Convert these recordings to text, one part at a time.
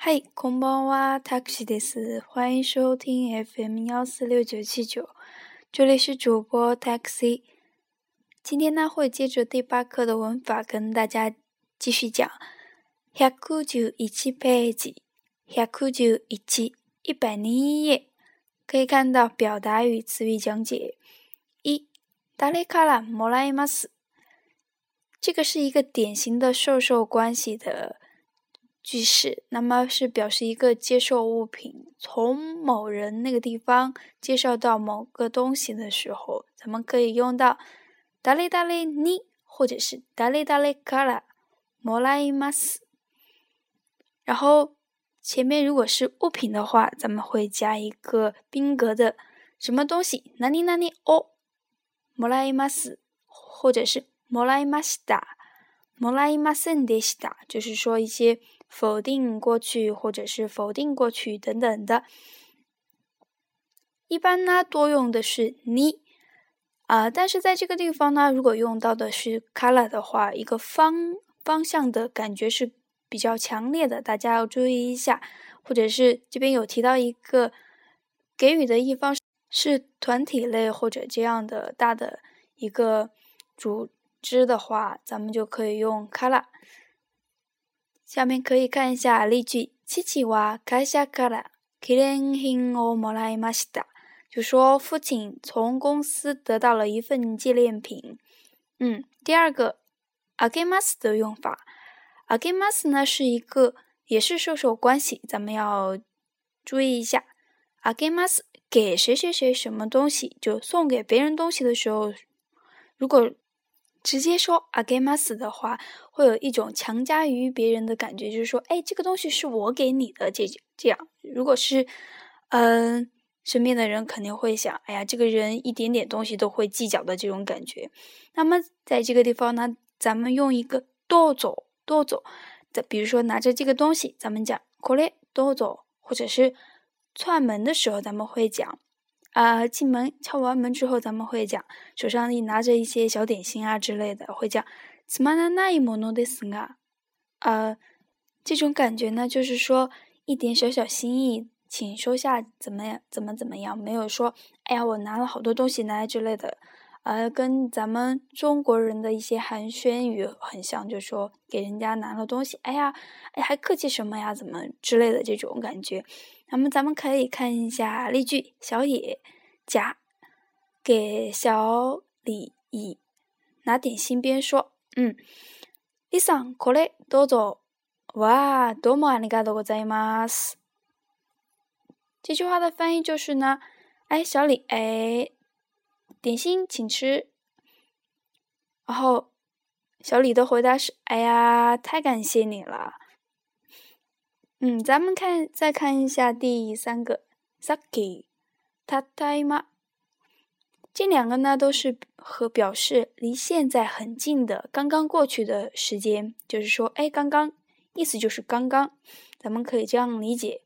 はい、こんばんは、Taxi です。欢迎收听 FM146979， 这里是主播 Taxi。今天呢，会接着第8课的文法跟大家继续讲。111ページ、101页，可以看到表达与词语讲解。1、誰からもらいます。这个是一个典型的受关系的句式，那么是表示一个接受物品从某人那个地方介绍到某个东西的时候，咱们可以用到誰々に或者是誰々からもらいます。然后前面如果是物品的话，咱们会加一个宾格的什么东西，何々をもらいます，或者是もらいました、もらいませんでした，就是说一些否定过去或者是否定过去等等的。一般呢多用的是你但是在这个地方呢，如果用到的是 color 的话，一个方向的感觉是比较强烈的，大家要注意一下。或者是这边有提到一个给予的一方是团体类或者这样的大的一个组织的话，咱们就可以用 color。下面可以看一下例句。父は会社から記念品をもらいました。就说父亲从公司得到了一份纪念品。第二个あげます的用法。あげます呢是一个也是受关系，咱们要注意一下。あげます给谁谁谁什么东西，就送给别人东西的时候，如果直接说あげます的话，会有一种强加于别人的感觉，就是说，哎，这个东西是我给你的，这样。如果是，身边的人肯定会想，哎呀，这个人一点点东西都会计较的这种感觉。那么在这个地方呢，咱们用一个どうぞ，比如说拿着这个东西，咱们讲これどうぞ，或者是串门的时候，咱们会讲。进门敲完门之后，咱们会讲手上一拿着一些小点心啊之类的，会讲つまらないものですが。这种感觉呢，就是说一点小心意，请收下，怎么样，没有说哎呀我拿了好多东西来之类的。跟咱们中国人的一些寒暄语很像，就是说给人家拿了东西，哎呀还客气什么呀，怎么之类的这种感觉。那么咱们可以看一下例句。小野甲给小李乙拿点心边说，李さんこれどうぞ。哇，どうもありがとうございます。这句话的翻译就是呢，哎，小李，哎，点心请吃。然后小李的回答是，哎呀，太感谢你了。咱们再看一下第3个さっき、たった今。这两个呢都是和表示离现在很近的刚刚过去的时间，就是说哎刚刚，意思就是刚刚，咱们可以这样理解。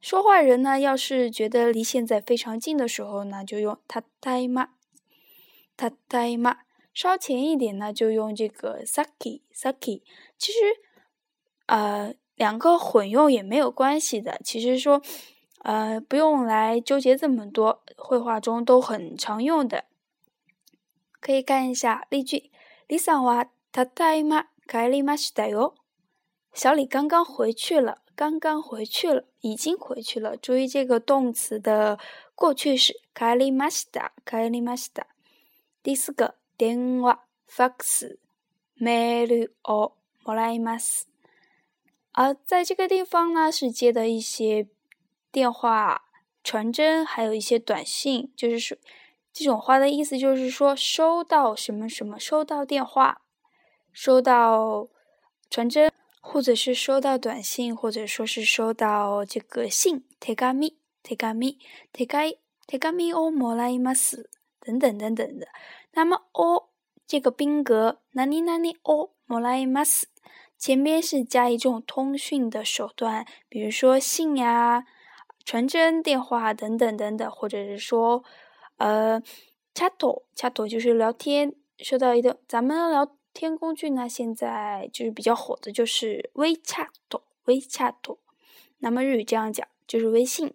说话人呢要是觉得离现在非常近的时候呢，就用たった今、たった今。稍前一点呢就用这个さっき、さっき。其实两个混用也没有关系的，其实说不用来纠结这么多，绘画中都很常用的。可以看一下例句。李さんはたった今帰りましたよ。小李刚刚回去了，已经回去了。注意这个动词的过去式帰りました。第4个電話、ファックス、メールをもらいます。在这个地方呢是接的一些电话、传真，还有一些短信，就是说这种话的意思就是说收到什么什么，收到电话，收到传真，或者是收到短信，或者说是收到这个信手紙をもらいます等等的。那么を这个宾格何々をもらいます，前面是加一种通讯的手段，比如说信呀、传真、电话等等，或者是说chat 就是聊天。说到一个咱们聊天工具呢，现在就是比较火的就是 WeChat WeChat， 那么日语这样讲就是微信。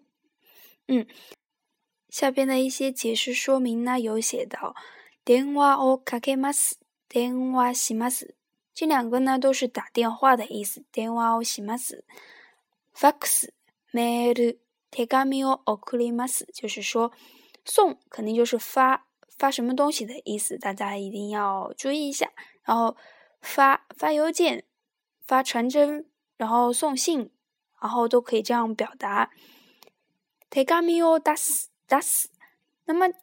下边的一些解释说明呢，有写到電話をかけます、電話します。这两个呢都是打电话的意思。電話をします。fax、メール、手紙を送ります，就是说送肯定就是发什么东西的意思，大家一定要注意一下。然后发邮件、发传真，然后送信，然后都可以这样表达。手紙を出す，那么出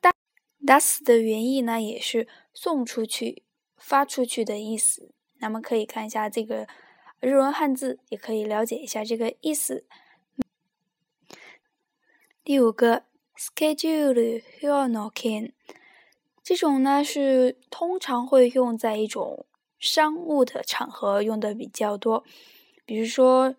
す的原意呢，也是送出去、发出去的意思。那么可以看一下这个日文汉字，也可以了解一下这个意思。第五个 schedule 表の件，这种呢是通常会用在一种商务的场合用的比较多，比如说。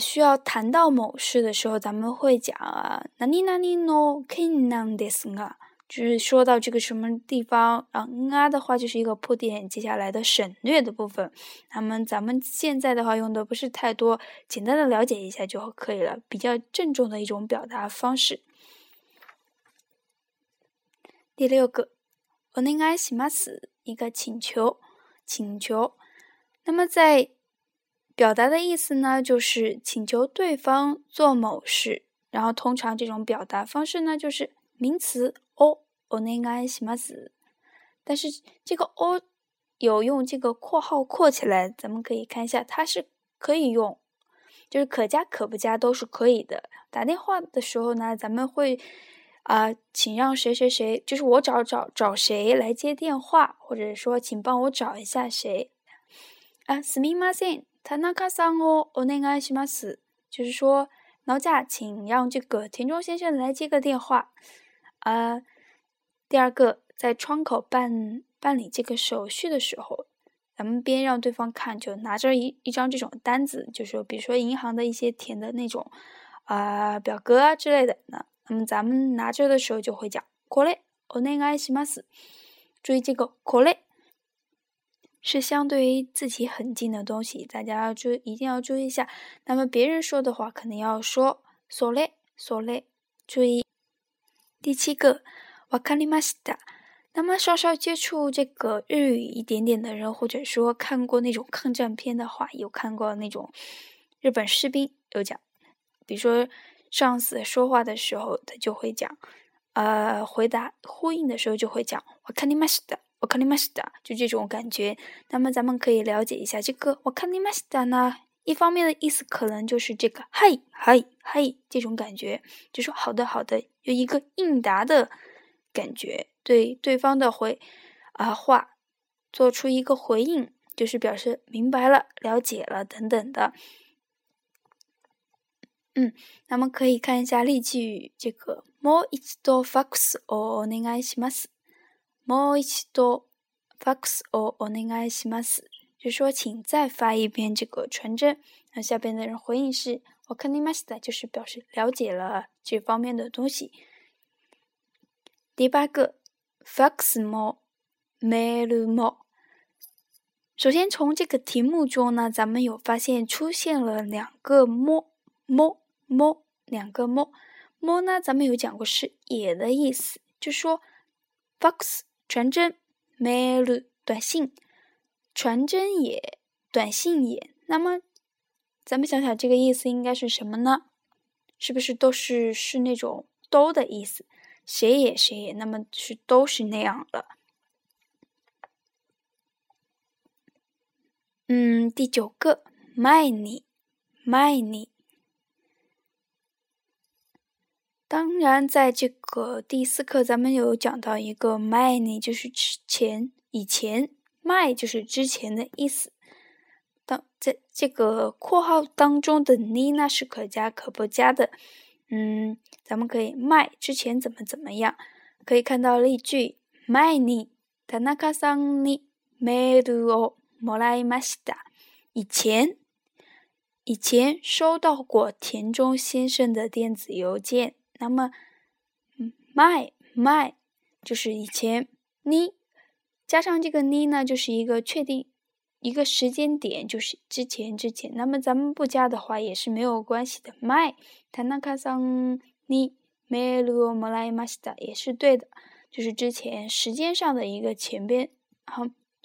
需要谈到某事的时候，咱们会讲啊，哪里哪里の件なんですが，就是说到这个什么地方，然后啊的话就是一个铺垫，接下来的省略的部分。那么咱们现在的话用的不是太多，简单的了解一下就可以了，比较郑重的一种表达方式。第六个，お願いします，一个请求。那么在表达的意思呢，就是请求对方做某事，然后通常这种表达方式呢，就是名词をお願いします。但是这个を有用这个括号括起来，咱们可以看一下，它是可以用，就是可加可不加都是可以的。打电话的时候呢，咱们会请让谁谁谁，就是我找谁来接电话，或者说请帮我找一下谁。すみません。田中さんをお願いします，就是说劳驾，请让这个田中先生来接个电话。第二个，在窗口办理这个手续的时候，咱们边让对方看，就拿着一张这种单子，就是比如说银行的一些填的那种表格啊之类的呢。那么咱们拿着的时候就会讲これお願いします。注意这个これ。是相对于自己很近的东西，大家一定要注意一下。那么别人说的话，肯定要说それ。注意。第七个，わかりました。那么稍稍接触这个日语一点点的人，或者说看过那种抗战片的话，有看过那种日本士兵有讲，比如说上司说话的时候，他就会讲，回答呼应的时候就会讲わかりました。わかりました，就这种感觉。那么咱们可以了解一下这个わかりました呢，一方面的意思可能就是这个はい这种感觉，就说好的，有一个应答的感觉，对对方的话做出一个回应，就是表示明白了、了解了等等的。那么可以看一下例句，这个もう一度ファックスをお願いします。もう一度ファックスをお願いします，就是说请再发一遍这个传真。那下边的人回应是わかりました，就是表示了解了这方面的东西。第八个，ファックスもメールも。首先从这个题目中呢，咱们有发现出现了两个も，两个も呢，咱们有讲过是也的意思，就说 fax。传真、メール、短信、传真也、短信也。那么，咱们想想这个意思应该是什么呢？是不是都是那种都的意思？谁也，那么是都是那样了。第九个，前に。当然在这个第四课咱们有讲到一个前に，就是以前，前就是之前的意思。在这个括号当中的に呢是可加可不加的。咱们可以前之前怎么样。可以看到例句，前に田中さんにメールをもらいました。以前收到过田中先生的电子邮件。那么前就是以前，に加上这个に呢，就是一个确定一个时间点，就是之前。那么咱们不加的话也是没有关系的。前田中さんにメールをもらいました也是对的，就是之前时间上的一个前边，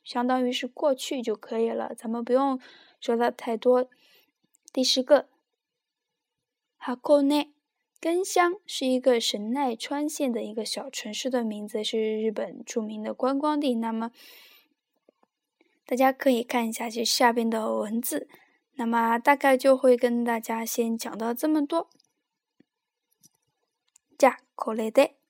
相当于是过去就可以了，咱们不用说到太多。第十个，箱根，根箱是一个神奈川县的一个小城市的名字，是日本著名的观光地。那么大家可以看一下这下边的文字，那么大概就会跟大家先讲到这么多。じゃあこれで。